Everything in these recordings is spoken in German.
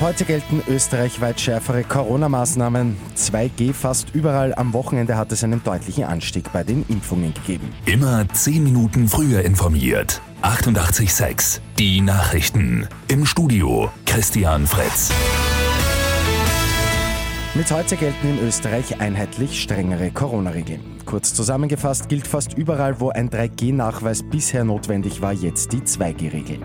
Ab heute gelten österreichweit schärfere Corona-Maßnahmen. 2G fast überall. Am Wochenende hat es einen deutlichen Anstieg bei den Impfungen gegeben. Immer 10 Minuten früher informiert. 88,6. Die Nachrichten. Im Studio Christian Fritz. Mit heute gelten in Österreich einheitlich strengere Corona-Regeln. Kurz zusammengefasst gilt fast überall, wo ein 3G-Nachweis bisher notwendig war, jetzt die 2G-Regel.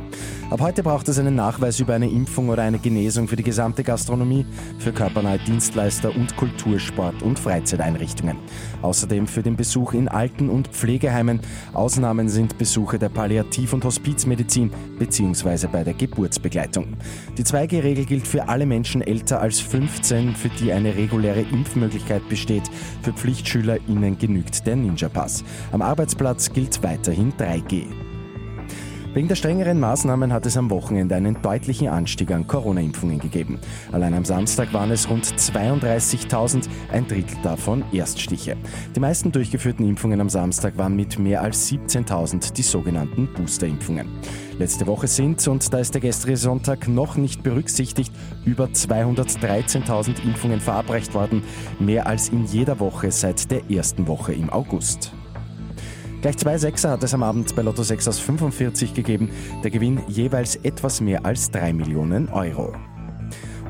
Ab heute braucht es einen Nachweis über eine Impfung oder eine Genesung für die gesamte Gastronomie, für körpernahe Dienstleister und Kultur-, Sport- und Freizeiteinrichtungen. Außerdem für den Besuch in Alten- und Pflegeheimen. Ausnahmen sind Besuche der Palliativ- und Hospizmedizin bzw. bei der Geburtsbegleitung. Die 2G-Regel gilt für alle Menschen älter als 15, für die eine reguläre Impfmöglichkeit besteht. Für PflichtschülerInnen genügt der Ninja-Pass. Am Arbeitsplatz gilt weiterhin 3G. Wegen der strengeren Maßnahmen hat es am Wochenende einen deutlichen Anstieg an Corona-Impfungen gegeben. Allein am Samstag waren es rund 32.000, ein Drittel davon Erststiche. Die meisten durchgeführten Impfungen am Samstag waren mit mehr als 17.000 die sogenannten Booster-Impfungen. Letzte Woche sind, und da ist der gestrige Sonntag noch nicht berücksichtigt, über 213.000 Impfungen verabreicht worden, mehr als in jeder Woche seit der ersten Woche im August. Gleich 2 Sechser hat es am Abend bei Lotto 6 aus 45 gegeben. Der Gewinn jeweils etwas mehr als 3 Millionen Euro.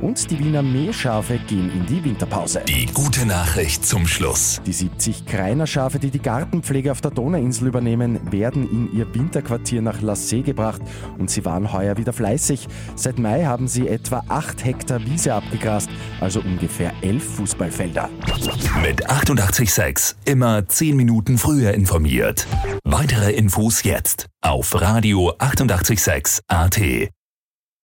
Und die Wiener Meerschafe gehen in die Winterpause. Die gute Nachricht zum Schluss. Die 70 Kreiner Schafe, die die Gartenpflege auf der Donauinsel übernehmen, werden in ihr Winterquartier nach Lassee gebracht und sie waren heuer wieder fleißig. Seit Mai haben sie etwa 8 Hektar Wiese abgegrast, also ungefähr 11 Fußballfelder. Mit 88,6 immer 10 Minuten früher informiert. Weitere Infos jetzt auf Radio 88,6.at.